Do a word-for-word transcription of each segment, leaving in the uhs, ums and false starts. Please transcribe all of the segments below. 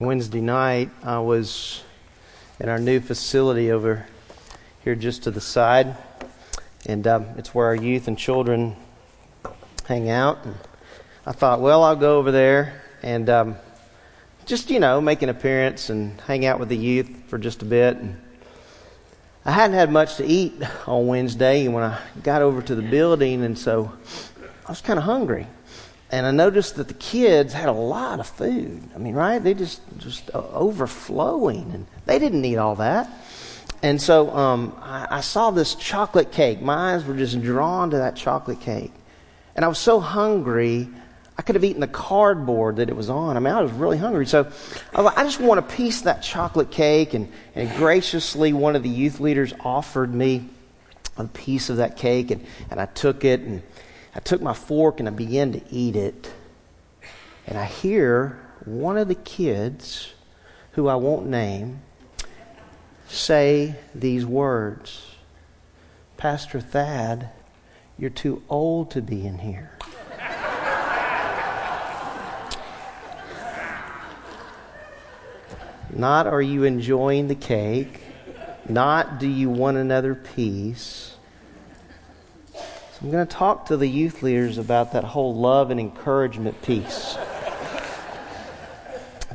Wednesday night, I was in our new facility over here just to the side, and um, it's where our youth and children hang out. And I thought, well, I'll go over there and um, just, you know, make an appearance and hang out with the youth for just a bit. And I hadn't had much to eat on Wednesday when I got over to the building, and so I was kind of hungry. And I noticed that the kids had a lot of food. I mean, right? They just just overflowing, and they didn't need all that. And so um, I, I saw this chocolate cake. My eyes were just drawn to that chocolate cake, and I was so hungry I could have eaten the cardboard that it was on. I mean, I was really hungry, so I was like, I just want a piece of that chocolate cake. And, and graciously, one of the youth leaders offered me a piece of that cake, and, and I took it and. I took my fork and I began to eat it. And I hear one of the kids, who I won't name, say these words, "Pastor Thad, you're too old to be in here." Not are you enjoying the cake, not do you want another piece. I'm going to talk to the youth leaders about that whole love and encouragement piece.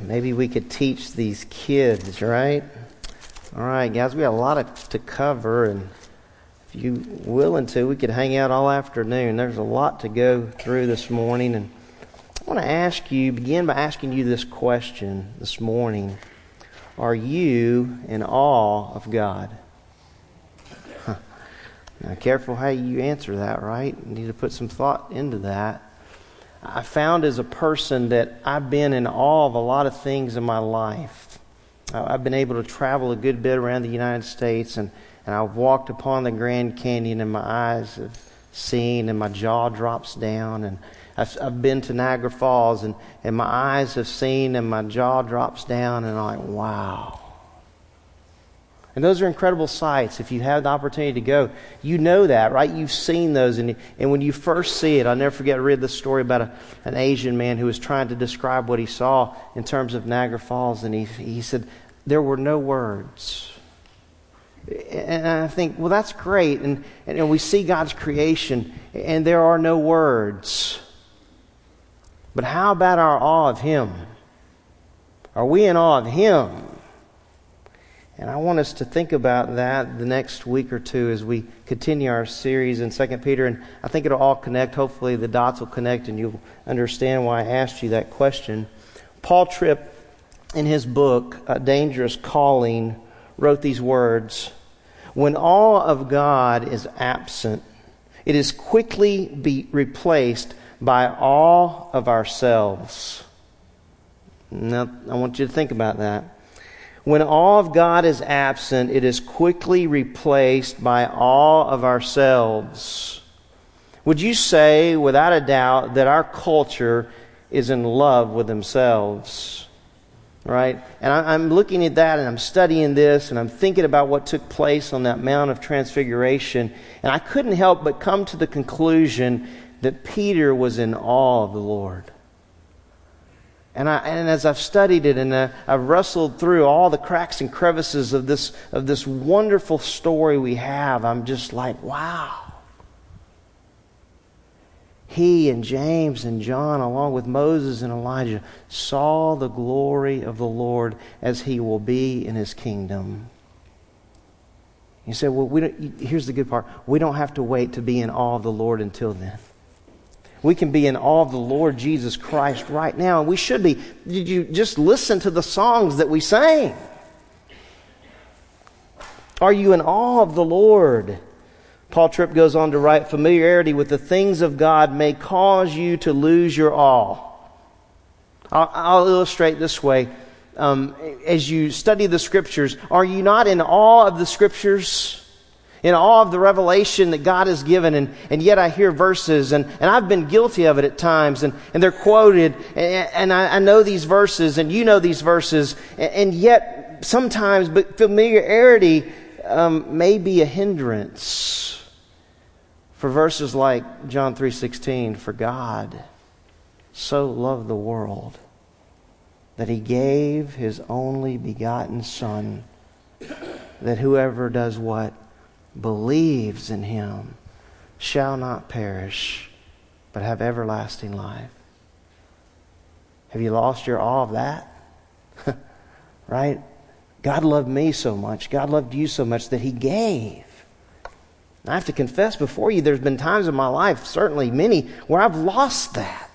Maybe we could teach these kids, right? All right, guys, we got a lot of, to cover, and if you're willing to, we could hang out all afternoon. There's a lot to go through this morning, and I want to ask you, begin by asking you this question this morning. Are you in awe of God? Now, careful how you answer that, right? You need to put some thought into that. I found as a person that I've been in awe of a lot of things in my life. I've been able to travel a good bit around the United States, and, and I've walked upon the Grand Canyon, and my eyes have seen, and my jaw drops down. And I've, I've been to Niagara Falls, and, and my eyes have seen, and my jaw drops down, and I'm like, wow. And those are incredible sights. If you have the opportunity to go, you know that, right? You've seen those. And, and when you first see it, I'll never forget, I read this story about a, an Asian man who was trying to describe what he saw in terms of Niagara Falls. And he, he said, there were no words. And I think, well, that's great. And, and, and we see God's creation, and there are no words. But how about our awe of Him? Are we in awe of Him? And I want us to think about that the next week or two as we continue our series in Second Peter. And I think it'll all connect. Hopefully the dots will connect and you'll understand why I asked you that question. Paul Tripp, in his book, A Dangerous Calling, wrote these words, "When awe of God is absent, it is quickly be replaced by awe of ourselves." Now, I want you to think about that. When awe of God is absent, it is quickly replaced by awe of ourselves. Would you say, without a doubt, that our culture is in love with themselves? Right? And I'm looking at that, and I'm studying this, and I'm thinking about what took place on that Mount of Transfiguration. And I couldn't help but come to the conclusion that Peter was in awe of the Lord. And, I, and as I've studied it and uh, I've wrestled through all the cracks and crevices of this of this wonderful story we have, I'm just like, wow. He and James and John, along with Moses and Elijah, saw the glory of the Lord as He will be in His kingdom. You say, well, we don't, here's the good part. We don't have to wait to be in awe of the Lord until then. We can be in awe of the Lord Jesus Christ right now, and we should be. Did you just listen to the songs that we sang? Are you in awe of the Lord? Paul Tripp goes on to write, "Familiarity with the things of God may cause you to lose your awe." I'll, I'll illustrate this way: um, as you study the Scriptures, are you not in awe of the Scriptures? In awe of the revelation that God has given, and, and yet I hear verses, and, and I've been guilty of it at times, and, and they're quoted, and, and I, I know these verses, and you know these verses, and, and yet sometimes but familiarity um, may be a hindrance for verses like John three sixteen, "For God so loved the world that he gave his only begotten Son, that whoever does what? Believes in him shall not perish, but have everlasting life. Have you lost your awe of that? Right? God loved me so much. God loved you so much that he gave. And I have to confess before you, there's been times in my life, certainly many, where I've lost that.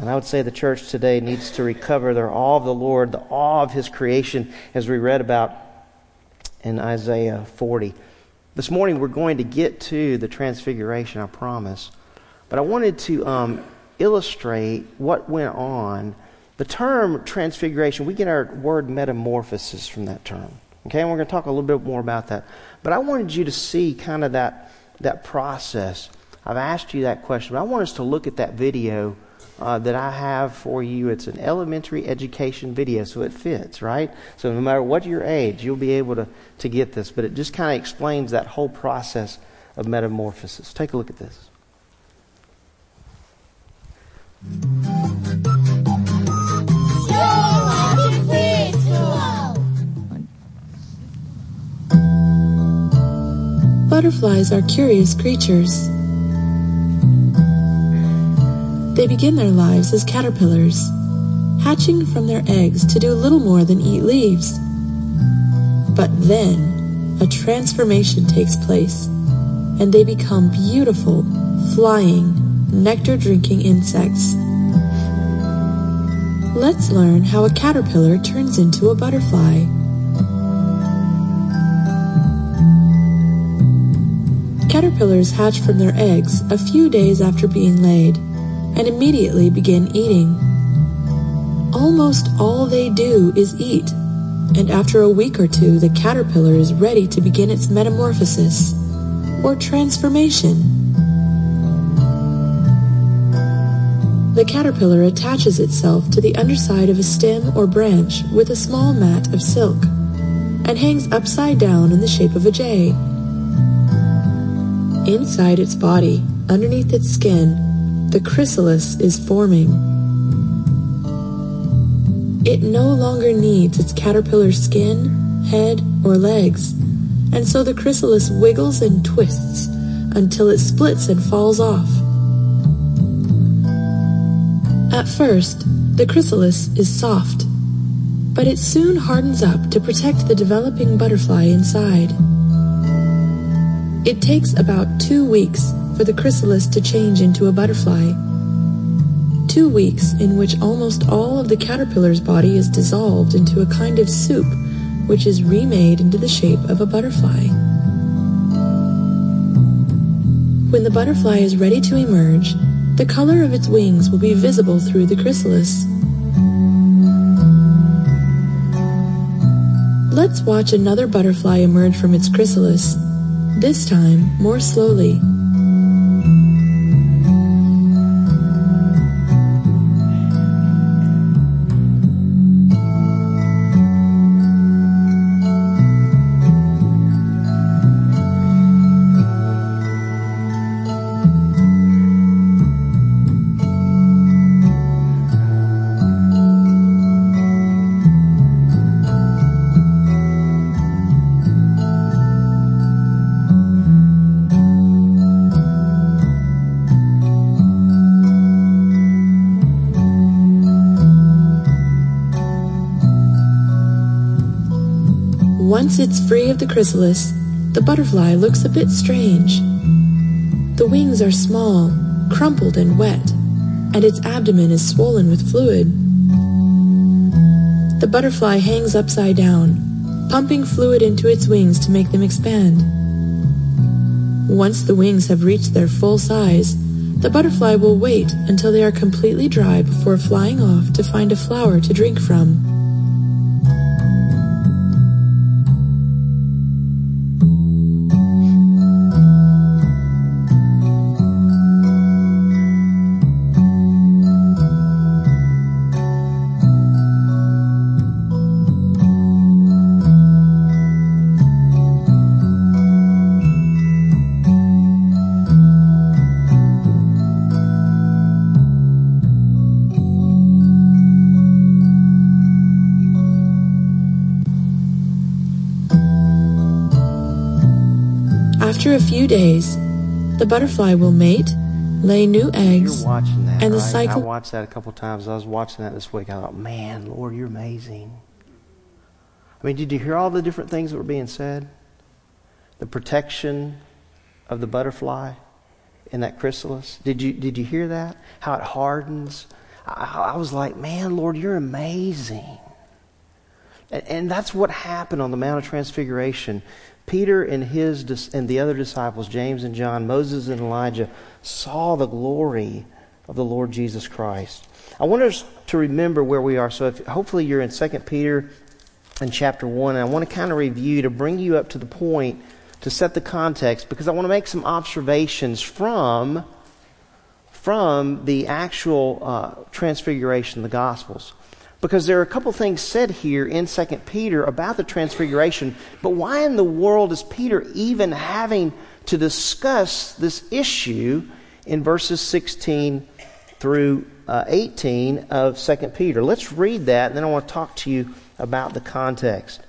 And I would say the church today needs to recover their awe of the Lord, the awe of his creation, as we read about in Isaiah forty. This morning we're going to get to the Transfiguration, I promise. But I wanted to um, illustrate what went on. The term transfiguration, we get our word metamorphosis from that term. Okay, and we're going to talk a little bit more about that. But I wanted you to see kind of that that process. I've asked you that question, but I want us to look at that video uh, that I have for you. It's an elementary education video, so it fits, right? So no matter what your age, you'll be able to, to get this. But it just kind of explains that whole process of metamorphosis. Take a look at this. Butterflies are curious creatures. They begin their lives as caterpillars, hatching from their eggs to do little more than eat leaves. But then, a transformation takes place, and they become beautiful, flying, nectar-drinking insects. Let's learn how a caterpillar turns into a butterfly. Caterpillars hatch from their eggs a few days after being laid and immediately begin eating. Almost all they do is eat, and after a week or two, the caterpillar is ready to begin its metamorphosis, or transformation. The caterpillar attaches itself to the underside of a stem or branch with a small mat of silk and hangs upside down in the shape of a J. Inside its body, underneath its skin, the chrysalis is forming. It no longer needs its caterpillar skin, head, or legs, and so the chrysalis wiggles and twists until it splits and falls off. At first, the chrysalis is soft, but it soon hardens up to protect the developing butterfly inside. It takes about two weeks for the chrysalis to change into a butterfly. Two weeks in which almost all of the caterpillar's body is dissolved into a kind of soup, which is remade into the shape of a butterfly. When the butterfly is ready to emerge, the color of its wings will be visible through the chrysalis. Let's watch another butterfly emerge from its chrysalis, this time more slowly. Once it's free of the chrysalis, the butterfly looks a bit strange. The wings are small, crumpled and wet, and its abdomen is swollen with fluid. The butterfly hangs upside down, pumping fluid into its wings to make them expand. Once the wings have reached their full size, the butterfly will wait until they are completely dry before flying off to find a flower to drink from. After a few days, the butterfly will mate, lay new eggs, you're watching that, and the right? cycle... I watched that a couple times. I was watching that this week. I thought, man, Lord, you're amazing. I mean, did you hear all the different things that were being said? The protection of the butterfly in that chrysalis. Did you did you hear that? How it hardens. I, I was like, man, Lord, you're amazing. And, and that's what happened on the Mount of Transfiguration. Peter and his and the other disciples, James and John, Moses and Elijah, saw the glory of the Lord Jesus Christ. I want us to remember where we are. So if, hopefully you're in Second Peter in chapter one. And I want to kind of review to bring you up to the point to set the context, because I want to make some observations from, from the actual uh, transfiguration of the Gospels. Because there are a couple things said here in Second Peter about the transfiguration, but why in the world is Peter even having to discuss this issue in verses sixteen through uh, eighteen of Second Peter? Let's read that, and then I want to talk to you about the context.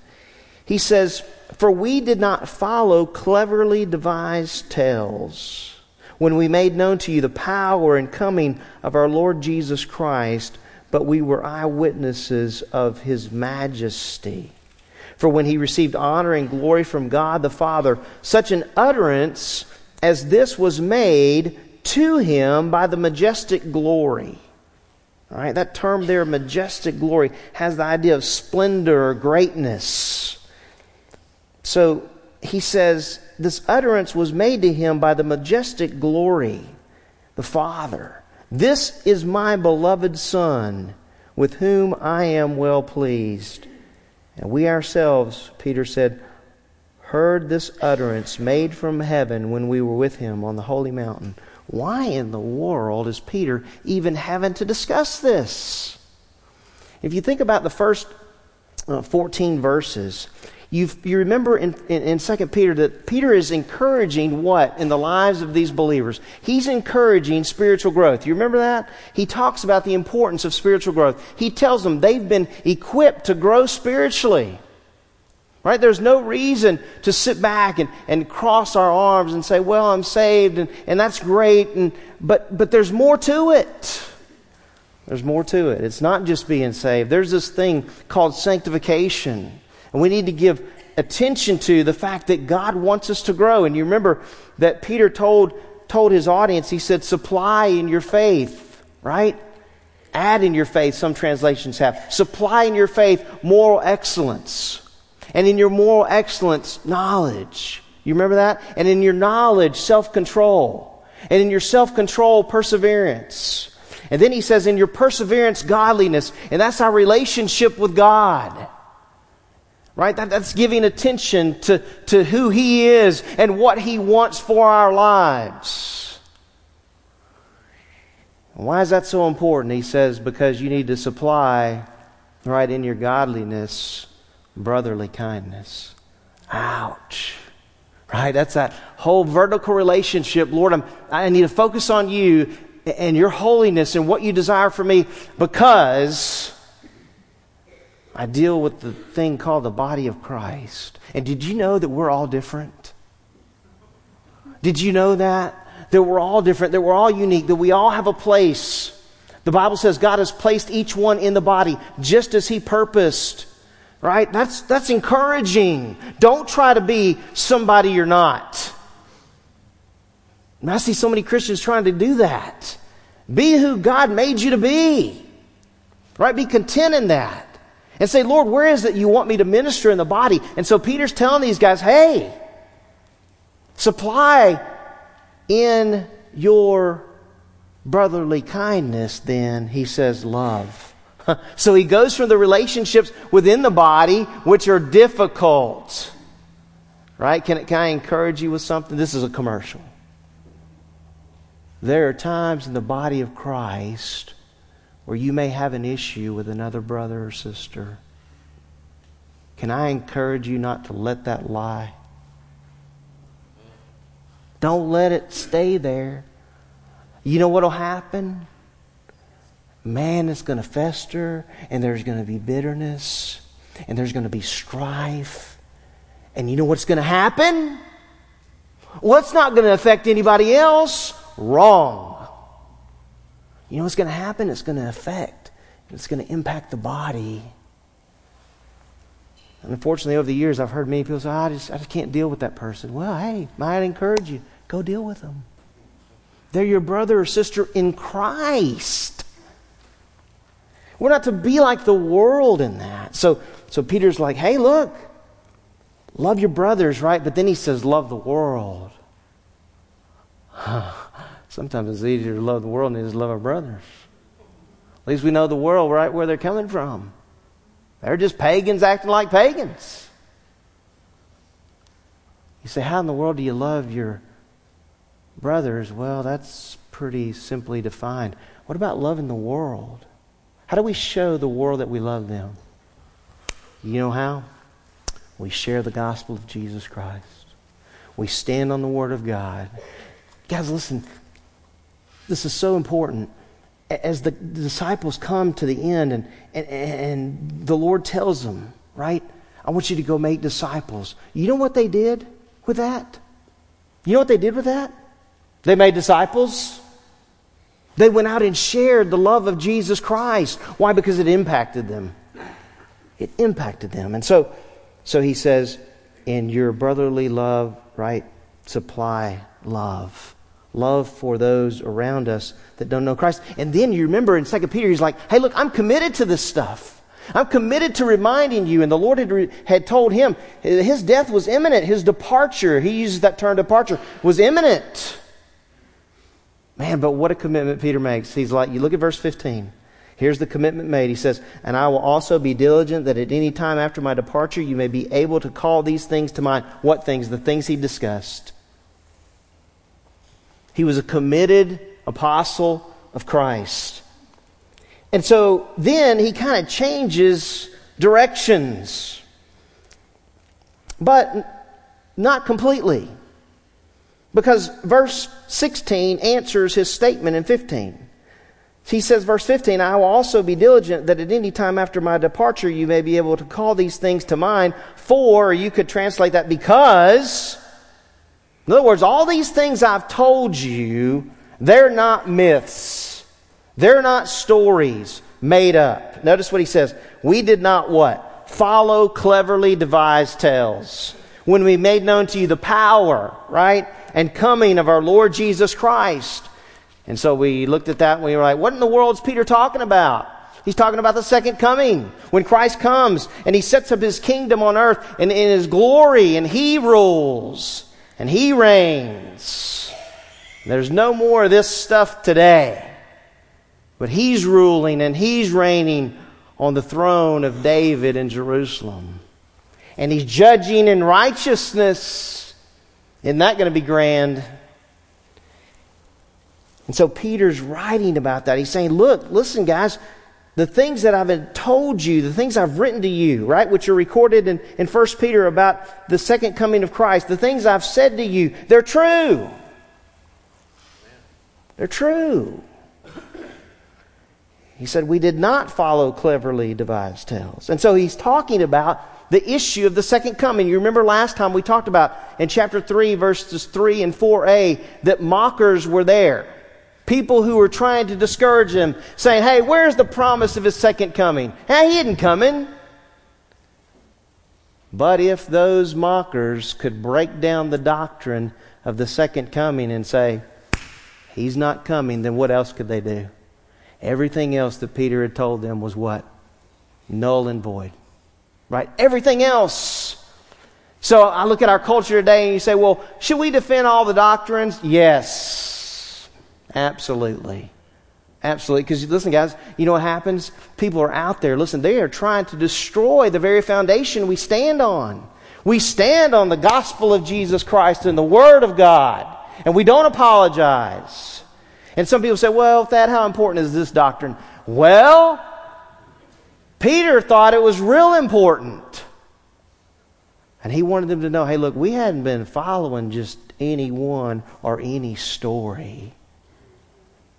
He says, "For we did not follow cleverly devised tales when we made known to you the power and coming of our Lord Jesus Christ, but we were eyewitnesses of his majesty. For when he received honor and glory from God the Father, such an utterance as this was made to him by the majestic glory." All right, that term there, majestic glory, has the idea of splendor or greatness. So he says, this utterance was made to him by the majestic glory, the Father. "This is my beloved Son, with whom I am well pleased." And we ourselves, Peter said, heard this utterance made from heaven when we were with him on the holy mountain. Why in the world is Peter even having to discuss this? If you think about the first uh, fourteen verses, you you remember in, in, in Second Peter that Peter is encouraging what in the lives of these believers? He's encouraging spiritual growth. You remember that? He talks about the importance of spiritual growth. He tells them they've been equipped to grow spiritually. Right? There's no reason to sit back and, and cross our arms and say, well, I'm saved and, and that's great, and but but there's more to it. There's more to it. It's not just being saved. There's this thing called sanctification. And we need to give attention to the fact that God wants us to grow. And you remember that Peter told told his audience, he said, supply in your faith, right? Add in your faith, some translations have. Supply in your faith moral excellence. And in your moral excellence, knowledge. You remember that? And in your knowledge, self-control. And in your self-control, perseverance. And then he says, in your perseverance, godliness. And that's our relationship with God. Right? That, that's giving attention to, to who He is and what He wants for our lives. And why is that so important? He says, because you need to supply, right, in your godliness, brotherly kindness. Ouch. Right? That's that whole vertical relationship. Lord, I'm, I need to focus on you and your holiness and what you desire for me, because I deal with the thing called the body of Christ. And did you know that we're all different? Did you know that? That we're all different, that we're all unique, that we all have a place. The Bible says God has placed each one in the body just as He purposed. Right? That's that's encouraging. Don't try to be somebody you're not. And I see so many Christians trying to do that. Be who God made you to be. Right? Be content in that. And say, Lord, where is it you want me to minister in the body? And so Peter's telling these guys, hey, supply in your brotherly kindness, then, he says, love. So he goes from the relationships within the body, which are difficult. Right? Can, can I encourage you with something? This is a commercial. There are times in the body of Christ where you may have an issue with another brother or sister. Can I encourage you not to let that lie? Don't let it stay there. You know what will happen? Man is going to fester, and there's going to be bitterness, and there's going to be strife. And you know what's going to happen? What's not going to affect anybody else? Wrong. You know what's going to happen? It's going to affect. It's going to impact the body. And unfortunately, over the years, I've heard many people say, oh, I just I just can't deal with that person. Well, hey, might encourage you. Go deal with them. They're your brother or sister in Christ. We're not to be like the world in that. So, so Peter's like, hey, look, love your brothers, right? But then he says, love the world. Sometimes it's easier to love the world than it is to love our brothers. At least we know the world, right, where they're coming from. They're just pagans acting like pagans. You say, how in the world do you love your brothers? Well, that's pretty simply defined. What about loving the world? How do we show the world that we love them? You know how? We share the gospel of Jesus Christ. We stand on the Word of God. Guys, listen. This is so important. As the disciples come to the end and, and, and the Lord tells them, right? I want you to go make disciples. You know what they did with that? You know what they did with that? They made disciples. They went out and shared the love of Jesus Christ. Why? Because it impacted them. It impacted them. And so, so he says, in your brotherly love, right? Supply love. Love for those around us that don't know Christ. And then you remember in Second Peter, he's like, hey, look, I'm committed to this stuff. I'm committed to reminding you. And the Lord had, re- had told him his death was imminent. His departure, he uses that term departure, was imminent. Man, but what a commitment Peter makes. He's like, you look at verse fifteen. Here's the commitment made. He says, and I will also be diligent that at any time after my departure you may be able to call these things to mind. What things? The things he discussed. He was a committed apostle of Christ. And so then he kind of changes directions. But not completely. Because verse sixteen answers his statement in fifteen. He says, verse fifteen, I will also be diligent that at any time after my departure you may be able to call these things to mind. For, you could translate that because... In other words, all these things I've told you, they're not myths. They're not stories made up. Notice what he says. We did not what? Follow cleverly devised tales. When we made known to you the power, right? And coming of our Lord Jesus Christ. And so we looked at that and we were like, what in the world is Peter talking about? He's talking about the second coming. When Christ comes and he sets up his kingdom on earth and in his glory and he rules. And he reigns. There's no more of this stuff today. But he's ruling and he's reigning on the throne of David in Jerusalem. And he's judging in righteousness. Isn't that going to be grand? And so Peter's writing about that. He's saying, look, listen guys, the things that I've told you, the things I've written to you, right, which are recorded in, in First Peter about the second coming of Christ, the things I've said to you, they're true. They're true. He said, we did not follow cleverly devised tales. And so he's talking about the issue of the second coming. You remember last time we talked about in chapter three, verses three and four a, that mockers were there. People who were trying to discourage him, saying, hey, where's the promise of his second coming? Hey, he isn't coming. But if those mockers could break down the doctrine of the second coming and say, he's not coming, then what else could they do? Everything else that Peter had told them was what? Null and void. Right? Everything else. So I look at our culture today and you say, well, should we defend all the doctrines? Yes. Absolutely. Absolutely. Because listen, guys, you know what happens? People are out there. Listen, they are trying to destroy the very foundation we stand on. We stand on the gospel of Jesus Christ and the Word of God. And we don't apologize. And some people say, well, Thad, how important is this doctrine? Well, Peter thought it was real important. And he wanted them to know, hey, look, we hadn't been following just anyone or any story.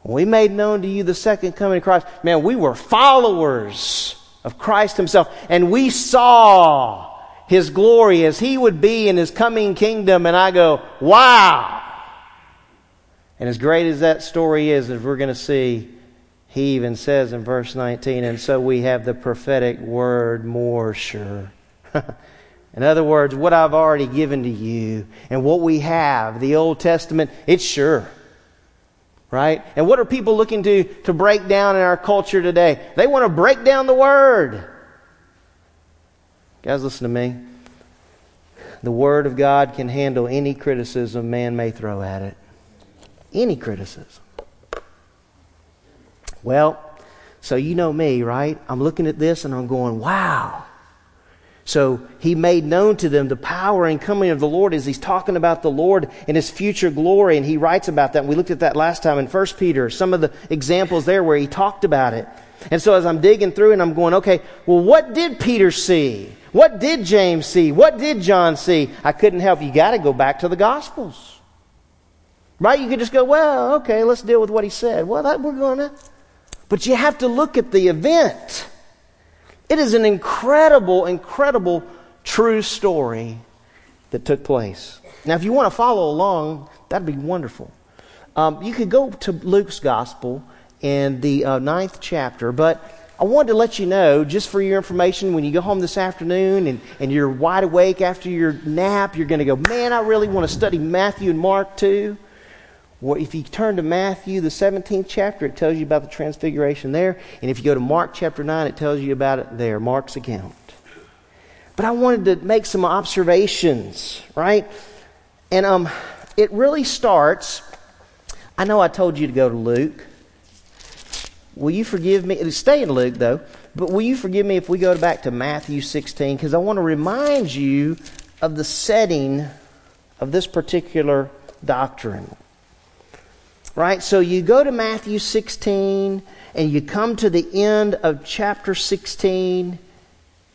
We made known to you the second coming of Christ. Man, we were followers of Christ himself. And we saw his glory as he would be in his coming kingdom. And I go, wow. And as great as that story is, as we're going to see, he even says in verse nineteen, and so we have the prophetic word more sure. In other words, what I've already given to you and what we have, the Old Testament, it's sure. Right? And what are people looking to to break down in our culture today? They want to break down the Word. Guys, listen to me. The Word of God can handle any criticism man may throw at it. Any criticism. Well, so you know me, right? I'm looking at this and I'm going, wow. So he made known to them the power and coming of the Lord as he's talking about the Lord and his future glory. And he writes about that. And we looked at that last time in First Peter. Some of the examples there where he talked about it. And so as I'm digging through and I'm going, okay, well, what did Peter see? What did James see? What did John see? I couldn't help. You got to go back to the Gospels. Right? You could just go, well, okay, let's deal with what he said. Well, that we're going to. But you have to look at the event. It is an incredible, incredible true story that took place. Now, if you want to follow along, that'd be wonderful. Um, you could go to Luke's Gospel in the uh, ninth chapter, but I wanted to let you know, just for your information, when you go home this afternoon and, and you're wide awake after your nap, you're going to go, man, I really want to study Matthew and Mark too. Well, if you turn to Matthew, the seventeenth chapter, it tells you about the transfiguration there. And if you go to Mark chapter nine, it tells you about it there, Mark's account. But I wanted to make some observations, right? And um, it really starts, I know I told you to go to Luke. Will you forgive me? Stay in Luke, though. But will you forgive me if we go back to Matthew sixteen? Because I want to remind you of the setting of this particular doctrine. Right, so you go to Matthew sixteen and you come to the end of chapter sixteen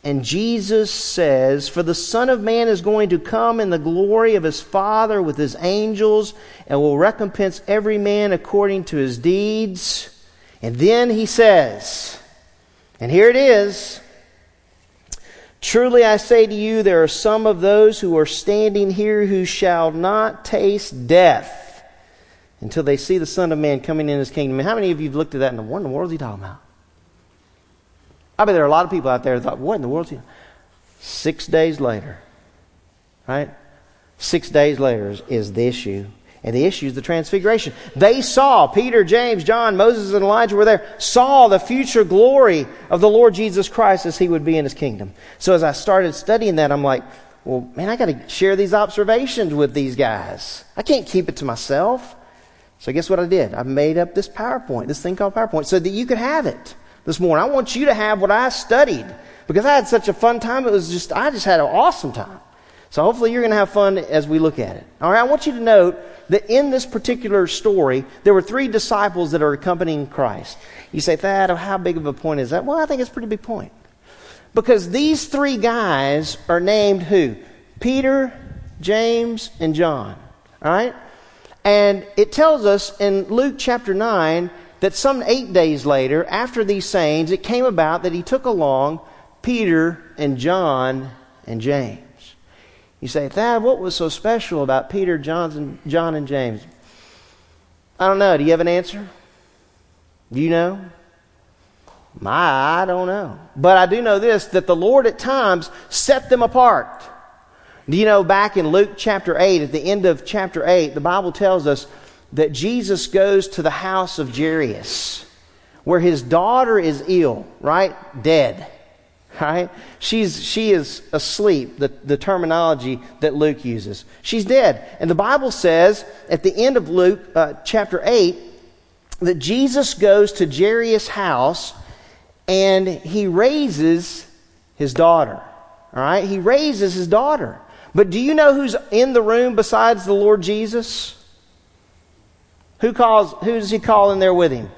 and Jesus says, for the Son of Man is going to come in the glory of his Father with his angels and will recompense every man according to his deeds. And then he says, and here it is, truly I say to you, there are some of those who are standing here who shall not taste death until they see the Son of Man coming in his kingdom. And how many of you have looked at that and what in the world is he talking about? I bet there are a lot of people out there who thought, what in the world is he talking about? Six days later, right? Six days later is, is the issue. And the issue is the transfiguration. They saw, Peter, James, John, Moses, and Elijah were there, saw the future glory of the Lord Jesus Christ as he would be in his kingdom. So as I started studying that, I'm like, well, man, I got to share these observations with these guys. I can't keep it to myself. So guess what I did? I made up this PowerPoint, this thing called PowerPoint, so that you could have it this morning. I want you to have what I studied because I had such a fun time. It was just, I just had an awesome time. So hopefully you're going to have fun as we look at it. All right, I want you to note that in this particular story, there were three disciples that are accompanying Christ. You say, Thad, how big of a point is that? Well, I think it's a pretty big point because these three guys are named who? Peter, James, and John. All right? And it tells us in Luke chapter nine that some eight days later, after these sayings, it came about that he took along Peter and John and James. You say, Thad, what was so special about Peter, John, John, and James? I don't know. Do you have an answer? Do you know? My, I don't know. But I do know this, that the Lord at times set them apart. Do you know back in Luke chapter eight, at the end of chapter eight, the Bible tells us that Jesus goes to the house of Jairus, where his daughter is ill, right? Dead, right? She's, she is asleep, the, the terminology that Luke uses. She's dead. And the Bible says at the end of Luke uh, chapter eight that Jesus goes to Jairus' house and he raises his daughter, all right? He raises his daughter. But do you know who's in the room besides the Lord Jesus? Who calls? Who does he call in there with him?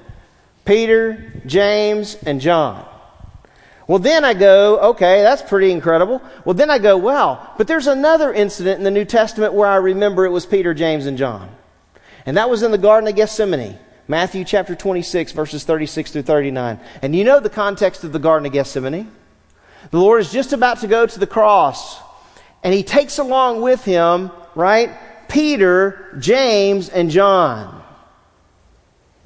Peter, James, and John. Well, then I go, okay, that's pretty incredible. Well, then I go, wow. But there's another incident in the New Testament where I remember it was Peter, James, and John. And that was in the Garden of Gethsemane. Matthew chapter twenty-six, verses thirty-six through thirty-nine. And you know the context of the Garden of Gethsemane. The Lord is just about to go to the cross. and he takes along with him, right, Peter, James, and John.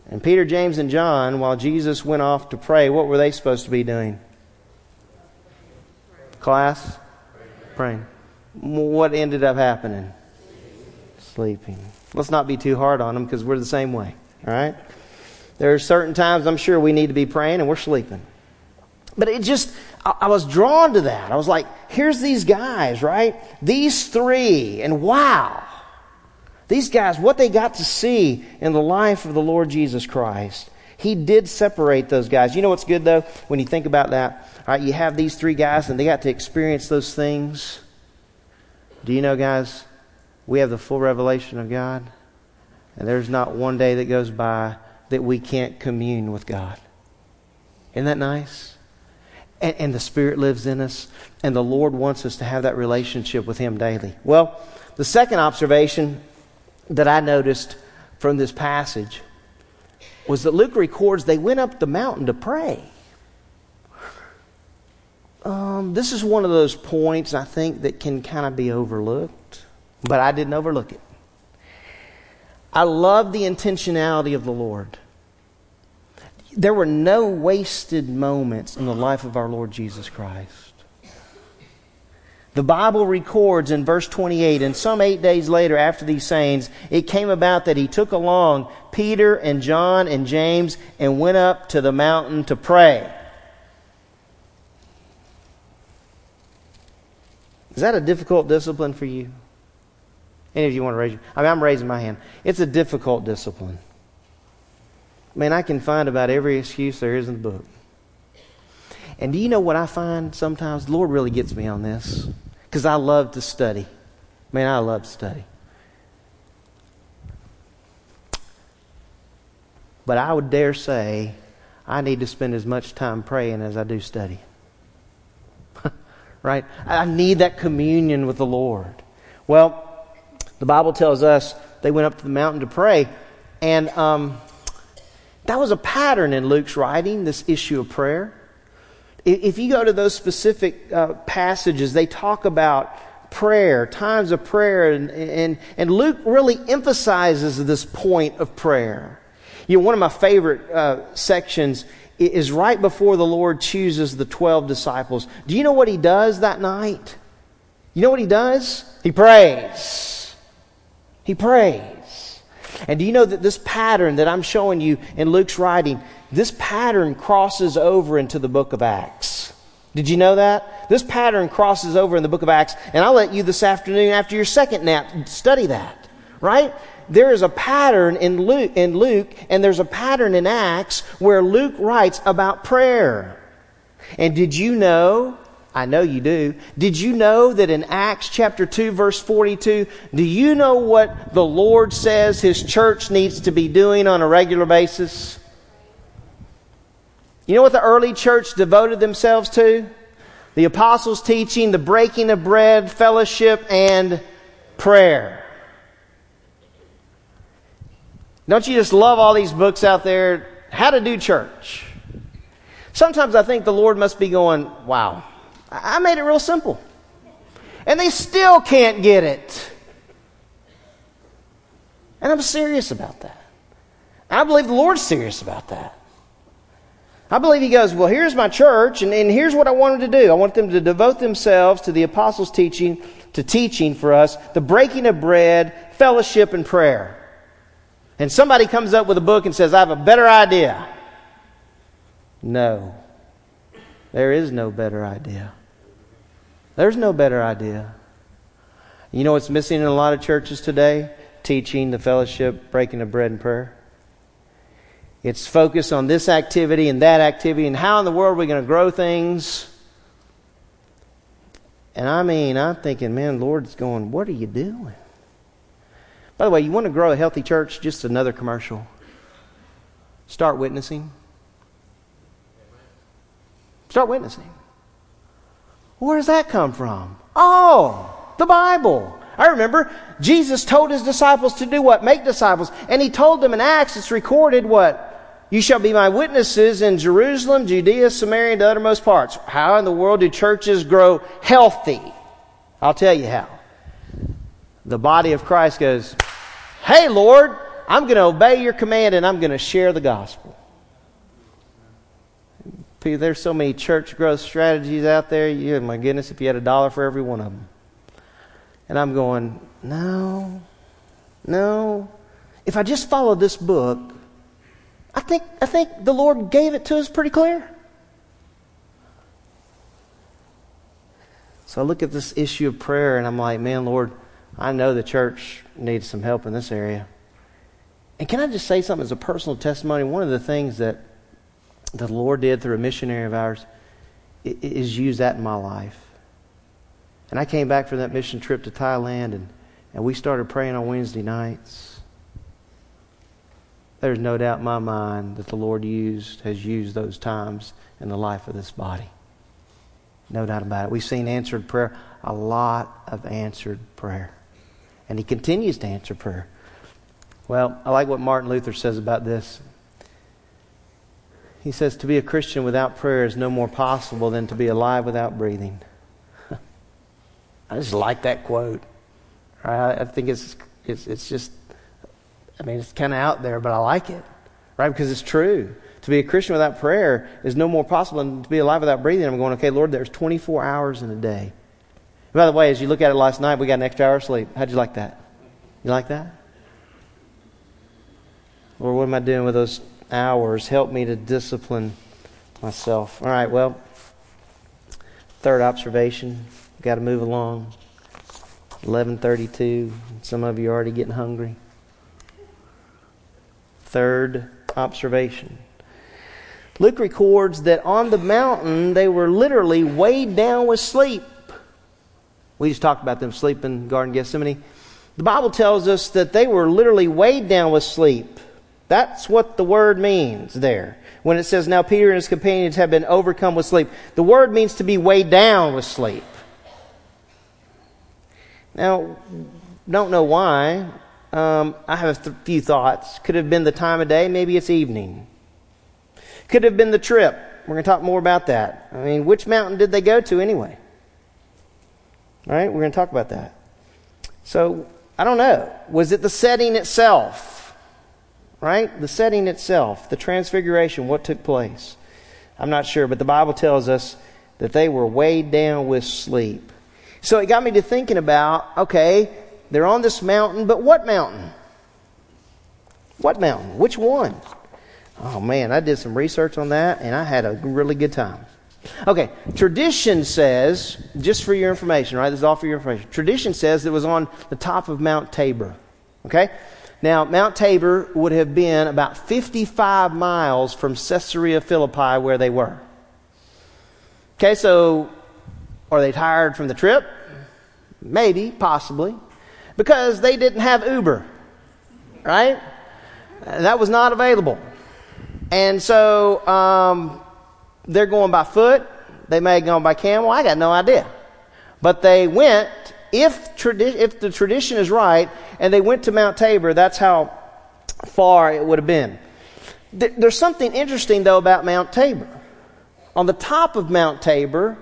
And Peter, James, and John, while Jesus went off to pray, what were they supposed to be doing? Class? Praying. What ended up happening? Sleeping. Let's not be too hard on them, because we're the same way, all right? There are certain times I'm sure we need to be praying and we're sleeping. But it just, I, I was drawn to that. I was like, here's these guys, right? These three, and wow. These guys, what they got to see in the life of the Lord Jesus Christ. He did separate those guys. You know what's good, though, when you think about that? All right, you have these three guys, and they got to experience those things. Do you know, guys, we have the full revelation of God, and there's not one day that goes by that we can't commune with God. Isn't that nice? And, and the Spirit lives in us, and the Lord wants us to have that relationship with Him daily. Well, the second observation that I noticed from this passage was that Luke records they went up the mountain to pray. Um, this is one of those points, I think, that can kind of be overlooked. But I didn't overlook it. I love the intentionality of the Lord. There were no wasted moments in the life of our Lord Jesus Christ. The Bible records in verse twenty-eight, and some eight days later after these sayings, it came about that he took along Peter and John and James and went up to the mountain to pray. Is that a difficult discipline for you? Any of you want to raise your hand? I mean, I'm raising my hand. It's a difficult discipline. I mean, I can find about every excuse there is in the book. And do you know what I find sometimes? The Lord really gets me on this, because I love to study. Man, I love to study. But I would dare say I need to spend as much time praying as I do study. Right? I need that communion with the Lord. Well, the Bible tells us they went up to the mountain to pray. And um, that was a pattern in Luke's writing, this issue of prayer. If you go to those specific uh, passages, they talk about prayer, times of prayer. And, and, and Luke really emphasizes this point of prayer. You know, one of my favorite uh, sections is right before the Lord chooses the twelve disciples. Do you know what he does that night? You know what he does? He prays. He prays. And do you know that this pattern that I'm showing you in Luke's writing, this pattern crosses over into the book of Acts. Did you know that? This pattern crosses over in the book of Acts. And I'll let you this afternoon, after your second nap, study that. Right? There is a pattern in Luke, in Luke, and there's a pattern in Acts where Luke writes about prayer. And did you know... I know you do. Did you know that in Acts chapter two, verse forty-two, do you know what the Lord says His church needs to be doing on a regular basis? You know what the early church devoted themselves to? The apostles' teaching, the breaking of bread, fellowship, and prayer. Don't you just love all these books out there? How to do church. Sometimes I think the Lord must be going, wow. I made it real simple. And they still can't get it. And I'm serious about that. I believe the Lord's serious about that. I believe He goes, well, here's my church, and, and here's what I want them to do. I want them to devote themselves to the apostles' teaching, to teaching for us, the breaking of bread, fellowship, and prayer. And somebody comes up with a book and says, I have a better idea. No. There is no better idea. There's no better idea. You know what's missing in a lot of churches today? Teaching, the fellowship, breaking the bread and prayer. It's focused on this activity and that activity and how in the world are we going to grow things. And I mean, I'm thinking, man, Lord's going, what are you doing? By the way, you want to grow a healthy church? Just another commercial. Start witnessing. Start witnessing. Where does that come from? Oh, the Bible. I remember Jesus told His disciples to do what? Make disciples. And He told them in Acts, it's recorded what? You shall be my witnesses in Jerusalem, Judea, Samaria, and the uttermost parts. How in the world do churches grow healthy? I'll tell you how. The body of Christ goes, hey, Lord, I'm going to obey your command and I'm going to share the gospel. There's so many church growth strategies out there. You, my goodness, if you had a dollar for every one of them. And I'm going, no, no. If I just follow this book, I think I think the Lord gave it to us pretty clear. So I look at this issue of prayer and I'm like, man, Lord, I know the church needs some help in this area. And can I just say something as a personal testimony? One of the things that the Lord did through a missionary of ours is use that in my life. And I came back from that mission trip to Thailand, and, and we started praying on Wednesday nights. There's no doubt in my mind that the Lord used has used those times in the life of this body. No doubt about it. We've seen answered prayer, a lot of answered prayer. And He continues to answer prayer. Well, I like what Martin Luther says about this. He says, to be a Christian without prayer is no more possible than to be alive without breathing. I just like that quote. Right? I think it's, it's it's just, I mean, it's kind of out there, but I like it. Right? Because it's true. To be a Christian without prayer is no more possible than to be alive without breathing. I'm going, okay, Lord, there's twenty-four hours in a day. And by the way, as you look at it last night, we got an extra hour of sleep. How'd you like that? You like that? Lord, what am I doing with those hours? Help me to discipline myself. All right, well, third observation. Got to move along. eleven thirty-two. Some of you are already getting hungry. Third observation. Luke records that on the mountain they were literally weighed down with sleep. We just talked about them sleeping in the Garden of Gethsemane. The Bible tells us that they were literally weighed down with sleep. That's what the word means there. When it says, now Peter and his companions have been overcome with sleep. The word means to be weighed down with sleep. Now, don't know why. Um, I have a th- few thoughts. Could have been the time of day. Maybe it's evening. Could have been the trip. We're going to talk more about that. I mean, which mountain did they go to anyway? All right, we're going to talk about that. So, I don't know. Was it the setting itself? Right? The setting itself, the transfiguration, what took place. I'm not sure, but the Bible tells us that they were weighed down with sleep. So it got me to thinking about, okay, they're on this mountain, but what mountain? What mountain? Which one? Oh man, I did some research on that and I had a really good time. Okay, tradition says, just for your information, right? This is all for your information. Tradition says it was on the top of Mount Tabor. Okay? Now, Mount Tabor would have been about fifty-five miles from Caesarea Philippi where they were. Okay, so are they tired from the trip? Maybe, possibly. Because they didn't have Uber, right? That was not available. And so um, they're going by foot. They may have gone by camel. I got no idea. But they went. If, tradi- if the tradition is right, and they went to Mount Tabor, that's how far it would have been. Th- there's something interesting, though, about Mount Tabor. On the top of Mount Tabor,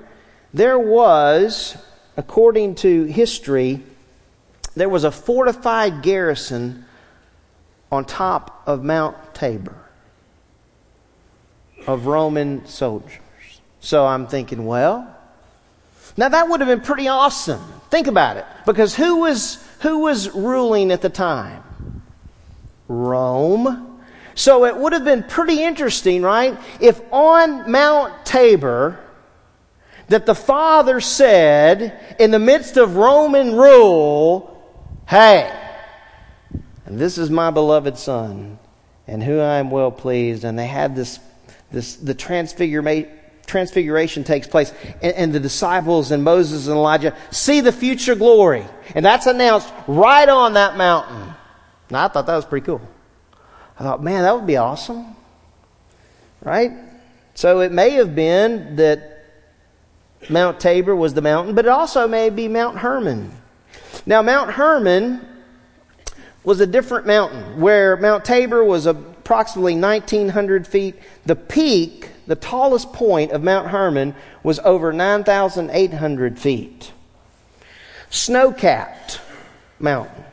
there was, according to history, there was a fortified garrison on top of Mount Tabor of Roman soldiers. So I'm thinking, well, now that would have been pretty awesome. Think about it. Because who was who was ruling at the time? Rome. So it would have been pretty interesting, right? If on Mount Tabor that the Father said in the midst of Roman rule, hey, this is my beloved Son in whom I am well pleased. And they had this this the transfiguration. Transfiguration takes place, and, and the disciples and Moses and Elijah see the future glory, and that's announced right on that mountain. Now, I thought that was pretty cool. I thought, man, that would be awesome, right? So it may have been that Mount Tabor was the mountain, but it also may be Mount Hermon. Now, Mount Hermon was a different mountain, where Mount Tabor was approximately nineteen hundred feet. The peak, the tallest point of Mount Hermon, was over nine thousand eight hundred feet. snow-capped mountain.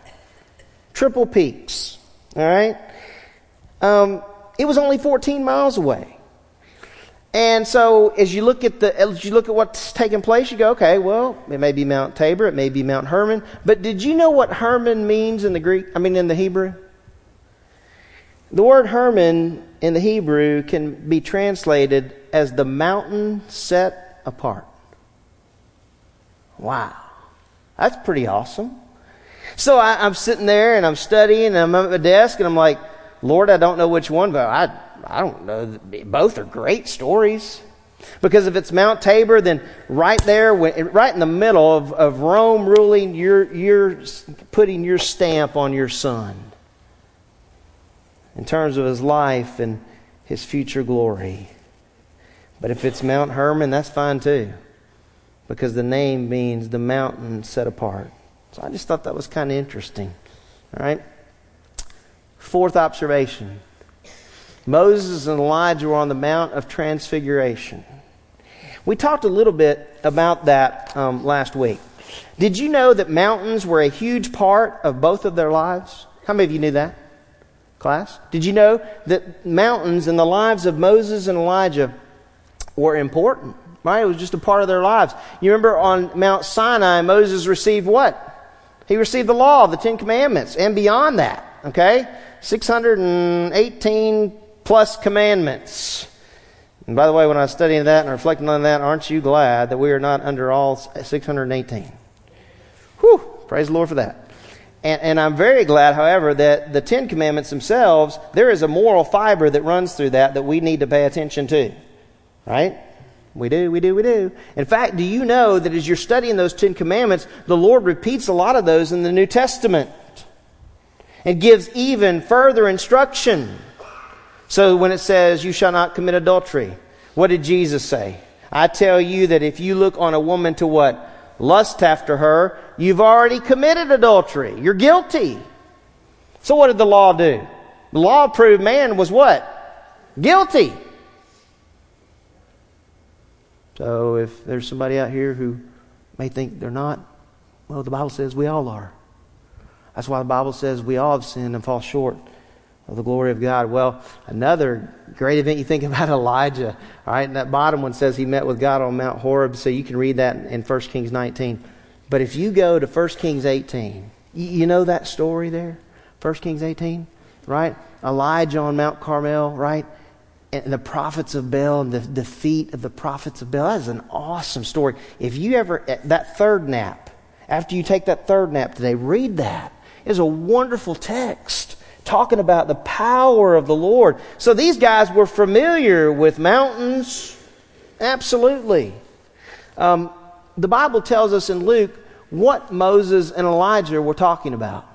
Triple peaks, all right? Um, it was only fourteen miles away. And so as you look at the as you look at what's taking place, you go, okay, well, it may be Mount Tabor, it may be Mount Hermon. But did you know what Hermon means in the Greek, I mean in the Hebrew? The word Hermon in the Hebrew can be translated as the mountain set apart. Wow. That's pretty awesome. So I, I'm sitting there and I'm studying and I'm at my desk and I'm like, Lord, I don't know which one, but I I don't know. Both are great stories. Because if it's Mount Tabor, then right there, right in the middle of, of Rome ruling, you're, you're putting your stamp on your son in terms of his life and his future glory. But if it's Mount Hermon, that's fine too. Because the name means the mountain set apart. So I just thought that was kind of interesting. All right. Fourth observation. Moses and Elijah were on the Mount of Transfiguration. We talked a little bit about that um, last week. Did you know that mountains were a huge part of both of their lives? How many of you knew that, class? Did you know that mountains in the lives of Moses and Elijah were important? Right? It was just a part of their lives. You remember on Mount Sinai, Moses received what? He received the law, the Ten Commandments, and beyond that. Okay? six hundred eighteen plus commandments. And by the way, when I was studying that and reflecting on that, aren't you glad that we are not under all six hundred eighteen? Whew, praise the Lord for that. And, and I'm very glad, however, that the Ten Commandments themselves, there is a moral fiber that runs through that that we need to pay attention to. Right? We do, we do, we do. In fact, do you know that as you're studying those Ten Commandments, the Lord repeats a lot of those in the New Testament and gives even further instruction. So when it says, you shall not commit adultery, what did Jesus say? I tell you that if you look on a woman to what? Lust after her, you've already committed adultery. You're guilty. So what did the law do? The law proved man was what? Guilty. So if there's somebody out here who may think they're not, well, the Bible says we all are. That's why the Bible says we all have sinned and fall short of the glory of God. Well, another great event, you think about Elijah. All right, and that bottom one says he met with God on Mount Horeb. So you can read that in First Kings nineteen. But if you go to First Kings eighteen, you know that story there? First Kings eighteen, right? Elijah on Mount Carmel, right? And the prophets of Baal and the defeat of the prophets of Baal. That is an awesome story. If you ever, that third nap, after you take that third nap today, read that. It's a wonderful text. Talking about the power of the Lord. So these guys were familiar with mountains. Absolutely. Um, the Bible tells us in Luke what Moses and Elijah were talking about.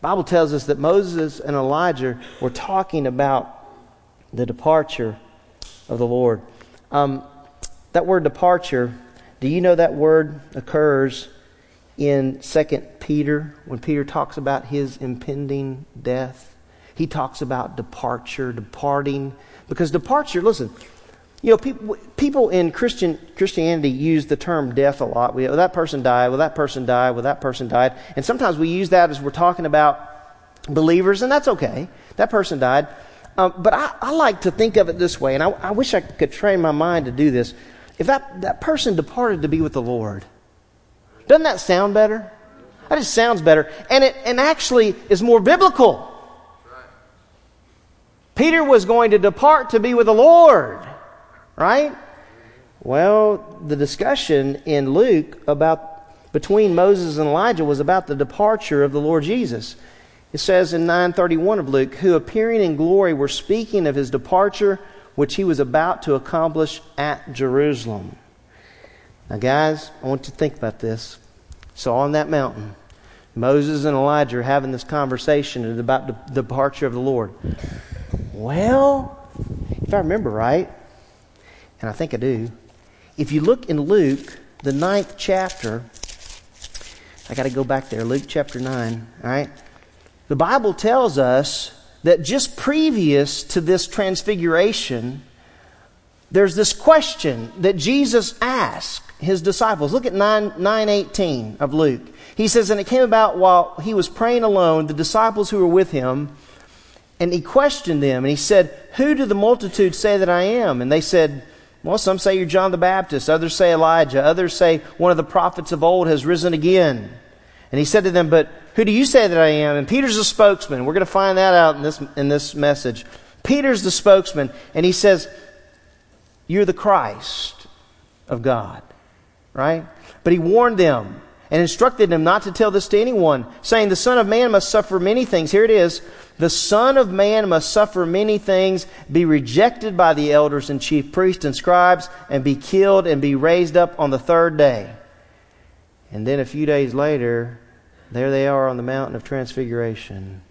The Bible tells us that Moses and Elijah were talking about the departure of the Lord. Um, that word departure, do you know that word occurs in Second Peter, when Peter talks about his impending death? He talks about departure, departing. Because departure, listen, you know, people, people in Christian Christianity use the term death a lot. We, oh, that person died, well, that person died, well, that person died. And sometimes we use that as we're talking about believers, and that's okay. That person died. Um, but I, I like to think of it this way, and I, I wish I could train my mind to do this. If that, that person departed to be with the Lord, doesn't that sound better? That just sounds better. And it and actually is more biblical. Right. Peter was going to depart to be with the Lord. Right? Well, the discussion in Luke about between Moses and Elijah was about the departure of the Lord Jesus. It says in nine thirty-one of Luke, who appearing in glory were speaking of his departure, which he was about to accomplish at Jerusalem. Now guys, I want you to think about this. So on that mountain, Moses and Elijah are having this conversation about the departure of the Lord. Well, if I remember right, and I think I do, if you look in Luke, the ninth chapter, I got to go back there, Luke chapter nine, all right? The Bible tells us that just previous to this transfiguration, there's this question that Jesus asked his disciples. Look at nine eighteen of Luke. He says, and it came about while he was praying alone, the disciples who were with him, and he questioned them, and he said, who do the multitude say that I am? And they said, well, some say you're John the Baptist, others say Elijah, others say one of the prophets of old has risen again. And he said to them, but who do you say that I am? And Peter's the spokesman. We're going to find that out in this in this message. Peter's the spokesman, and he says, you're the Christ of God, right? But he warned them and instructed them not to tell this to anyone, saying, the Son of Man must suffer many things. Here it is. The Son of Man must suffer many things, be rejected by the elders and chief priests and scribes, and be killed and be raised up on the third day. And then a few days later, there they are on the Mountain of Transfiguration.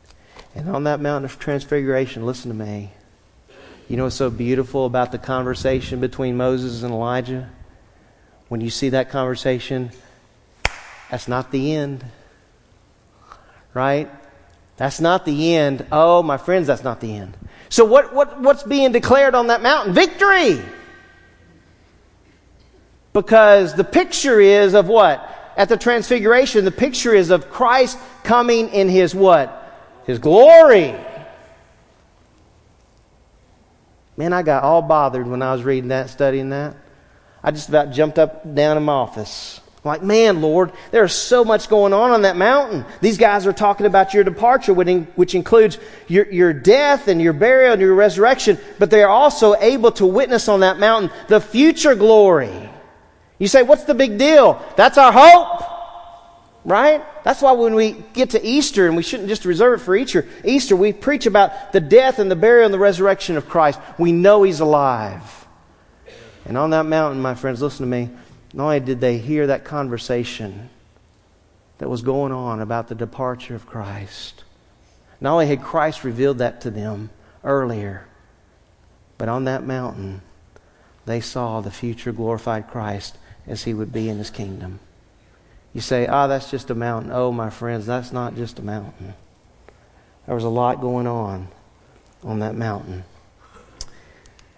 And on that Mountain of Transfiguration, listen to me. You know what's so beautiful about the conversation between Moses and Elijah? When you see that conversation, that's not the end. Right? That's not the end. Oh, my friends, that's not the end. So what, what what's being declared on that mountain? Victory! Because the picture is of what? At the Transfiguration, the picture is of Christ coming in His what? His glory. Man, I got all bothered when I was reading that, studying that. I just about jumped up down in my office. Like, man, Lord, there's so much going on on that mountain. These guys are talking about your departure, which includes your, your death and your burial and your resurrection, but they're also able to witness on that mountain the future glory. You say, what's the big deal? That's our hope, right? That's why when we get to Easter, and we shouldn't just reserve it for Easter, Easter, we preach about the death and the burial and the resurrection of Christ. We know He's alive. And on that mountain, my friends, listen to me, not only did they hear that conversation that was going on about the departure of Christ, not only had Christ revealed that to them earlier, but on that mountain, they saw the future glorified Christ as He would be in His kingdom. You say, ah, oh, that's just a mountain. Oh, my friends, that's not just a mountain. There was a lot going on on that mountain.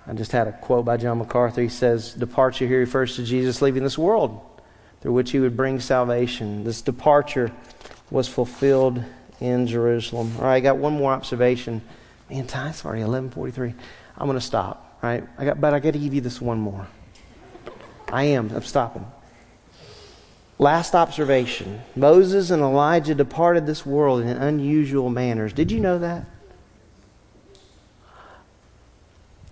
I just had a quote by John MacArthur. He says, departure here refers to Jesus leaving this world through which He would bring salvation. This departure was fulfilled in Jerusalem. All right, I got one more observation. Man, time's already eleven forty-three. I'm going to stop, all right? I got, but I got to give you this one more. I am. I'm stopping. Last observation. Moses and Elijah departed this world in unusual manners. Did you know that?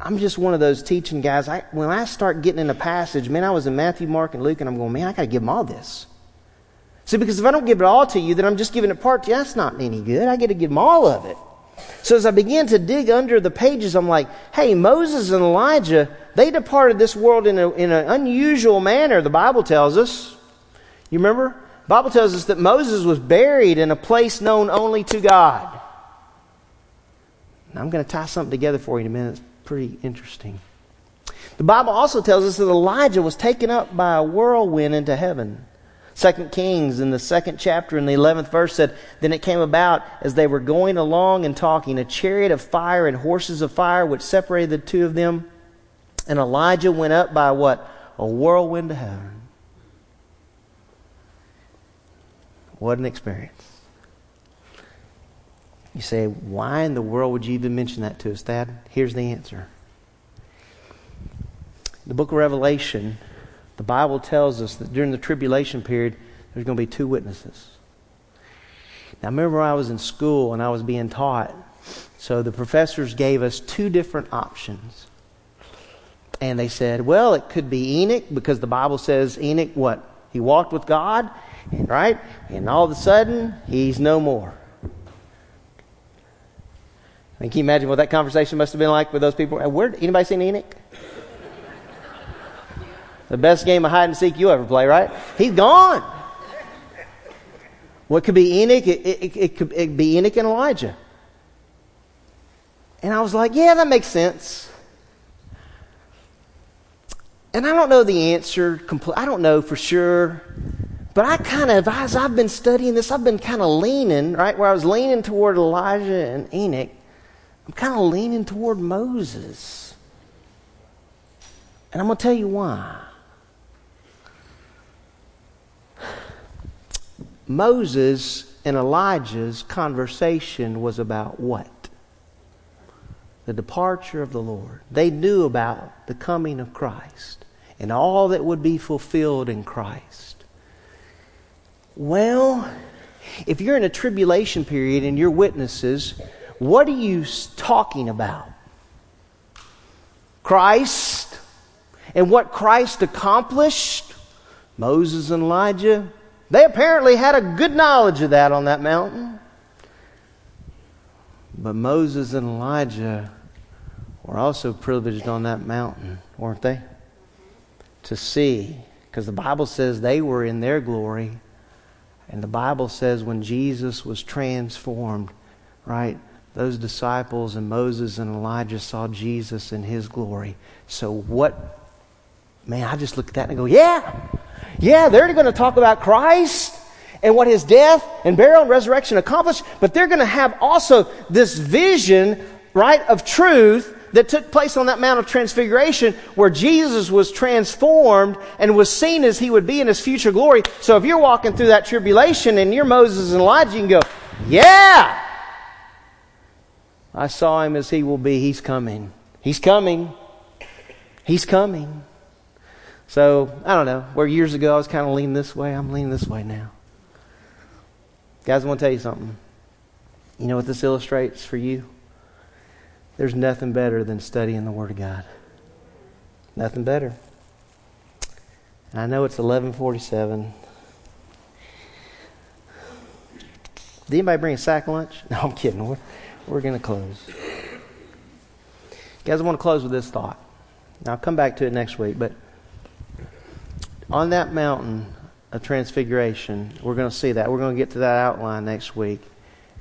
I'm just one of those teaching guys. I, when I start getting in a passage, man, I was in Matthew, Mark, and Luke, and I'm going, man, I got to give them all this. See, because if I don't give it all to you, then I'm just giving it part to you. That's not any good. I get to give them all of it. So as I began to dig under the pages, I'm like, hey, Moses and Elijah, they departed this world in, a, in an unusual manner, the Bible tells us. You remember? The Bible tells us that Moses was buried in a place known only to God. Now, I'm going to tie something together for you in a minute. Pretty interesting. The Bible also tells us that Elijah was taken up by a whirlwind into heaven. Second Kings in the second chapter in the eleventh verse said, then it came about as they were going along and talking, a chariot of fire and horses of fire which separated the two of them. And Elijah went up by what? A whirlwind to heaven. What an experience. You say, why in the world would you even mention that to us, Dad? Here's the answer. The book of Revelation, the Bible tells us that during the tribulation period, there's going to be two witnesses. Now, I remember I was in school and I was being taught. So the professors gave us two different options. And they said, well, it could be Enoch, because the Bible says Enoch, what? He walked with God, right? And all of a sudden, he's no more. I mean, can you imagine what that conversation must have been like with those people? Where, anybody seen Enoch? The best game of hide and seek you ever play, right? He's gone. What could be Enoch? It, it, it could it be Enoch and Elijah. And I was like, yeah, that makes sense. And I don't know the answer. Compl- I don't know for sure. But I kind of, as I've been studying this, I've been kind of leaning, right, where I was leaning toward Elijah and Enoch. I'm kind of leaning toward Moses. And I'm going to tell you why. Moses and Elijah's conversation was about what? The departure of the Lord. They knew about the coming of Christ and all that would be fulfilled in Christ. Well, if you're in a tribulation period and you're witnesses, what are you talking about? Christ and what Christ accomplished? Moses and Elijah, they apparently had a good knowledge of that on that mountain. But Moses and Elijah were also privileged on that mountain, weren't they? To see, because the Bible says they were in their glory. And the Bible says when Jesus was transformed, right, those disciples and Moses and Elijah saw Jesus in His glory. So what, man, I just look at that and I go, yeah, yeah, they're going to talk about Christ and what His death and burial and resurrection accomplished, but they're going to have also this vision, right, of truth that took place on that Mount of Transfiguration where Jesus was transformed and was seen as He would be in His future glory. So if you're walking through that tribulation and you're Moses and Elijah, you can go, yeah! I saw Him as He will be. He's coming. He's coming. He's coming. So, I don't know, where years ago I was kind of leaning this way, I'm leaning this way now. Guys, I want to tell you something. You know what this illustrates for you? There's nothing better than studying the Word of God. Nothing better. And I know it's eleven forty-seven. Did anybody bring a sack lunch? No, I'm kidding. We're, we're going to close. Guys, I want to close with this thought. Now, I'll come back to it next week, but on that mountain of transfiguration, we're going to see that. We're going to get to that outline next week.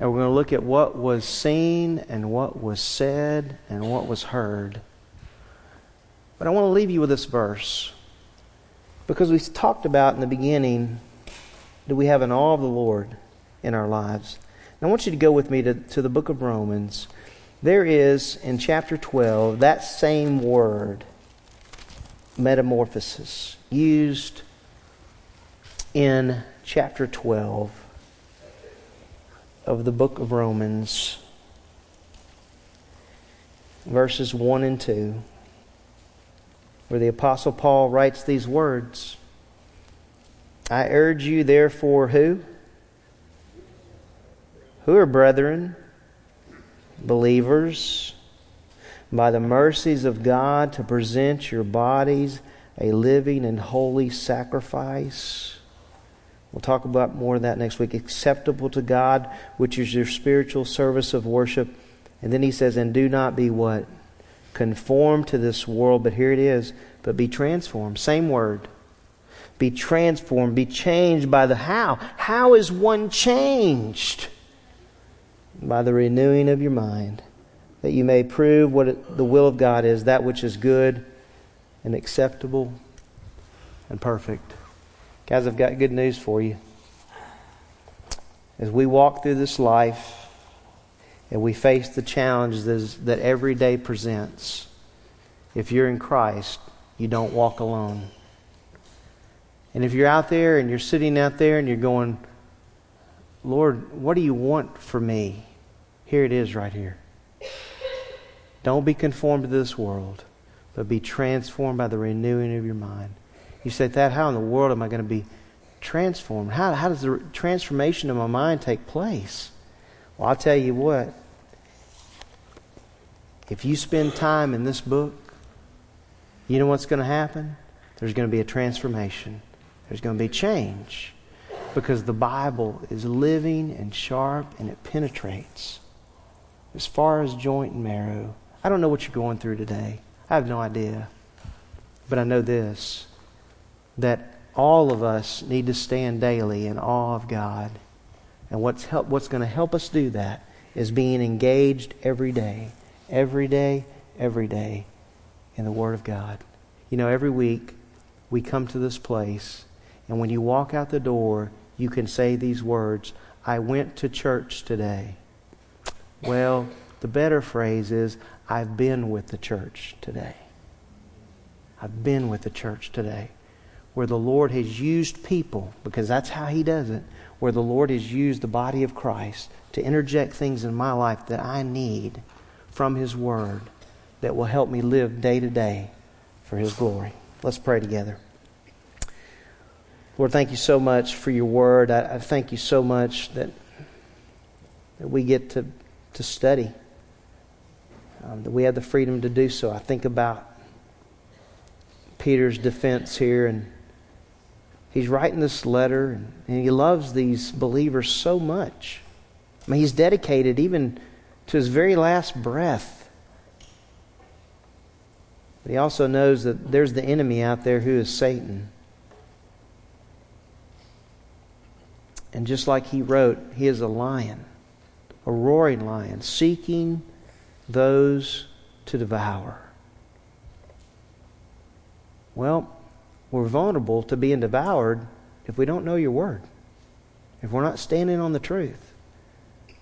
And we're going to look at what was seen and what was said and what was heard. But I want to leave you with this verse, because we talked about in the beginning, do we have an awe of the Lord in our lives? And I want you to go with me to, to the book of Romans. There is, in chapter twelve, that same word, metamorphosis, used in chapter twelve of the book of Romans, verses one and two, where the Apostle Paul writes these words, I urge you therefore who? Who are brethren, believers, by the mercies of God to present your bodies a living and holy sacrifice. We'll talk about more of that next week. Acceptable to God, which is your spiritual service of worship. And then he says, and do not be what? Conformed to this world. But here it is. But be transformed. Same word. Be transformed. Be changed by the how. How is one changed? By the renewing of your mind. That you may prove what it, the will of God is. That which is good and acceptable and perfect. Guys, I've got good news for you. As we walk through this life and we face the challenges that every day presents, if you're in Christ, you don't walk alone. And if you're out there and you're sitting out there and you're going, Lord, what do you want for me? Here it is right here. Don't be conformed to this world, but be transformed by the renewing of your mind. You say, Thad, how in the world am I going to be transformed? How, how does the transformation of my mind take place? Well, I'll tell you what. If you spend time in this book, you know what's going to happen? There's going to be a transformation. There's going to be change. Because the Bible is living and sharp, and it penetrates as far as joint and marrow. I don't know what you're going through today. I have no idea. But I know this, that all of us need to stand daily in awe of God. And what's help, what's going to help us do that is being engaged every day, every day, every day in the Word of God. You know, every week we come to this place, and when you walk out the door, you can say these words, I went to church today. Well, the better phrase is, I've been with the church today. I've been with the church today, where the Lord has used people, because that's how He does it, where the Lord has used the body of Christ to interject things in my life that I need from His Word that will help me live day to day for His glory. Let's pray together. Lord, thank you so much for your Word. I, I thank you so much that, that we get to, to study, um, that we have the freedom to do so. I think about Peter's defense here, and he's writing this letter, and, and he loves these believers so much. I mean, he's dedicated even to his very last breath. But he also knows that there's the enemy out there who is Satan. And just like he wrote, he is a lion, a roaring lion, seeking those to devour. Well, we're vulnerable to being devoured if we don't know your Word, if we're not standing on the truth.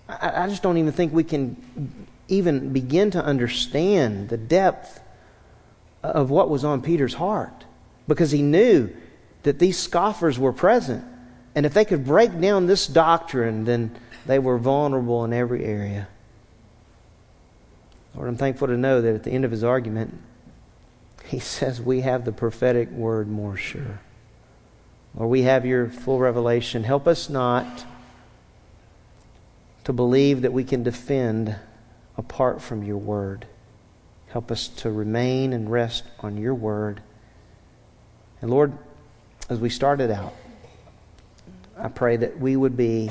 I, I just don't even think we can even begin to understand the depth of what was on Peter's heart, because he knew that these scoffers were present. And if they could break down this doctrine, then they were vulnerable in every area. Lord, I'm thankful to know that at the end of his argument, he says we have the prophetic word more sure. Lord, we have your full revelation. Help us not to believe that we can defend apart from your Word. Help us to remain and rest on your Word. And Lord, as we started out, I pray that we would be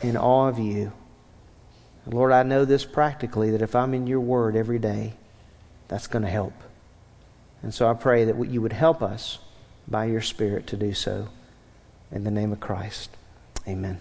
in awe of you. Lord, I know this practically, that if I'm in your Word every day, that's going to help. And so I pray that you would help us by your Spirit to do so. In the name of Christ, amen.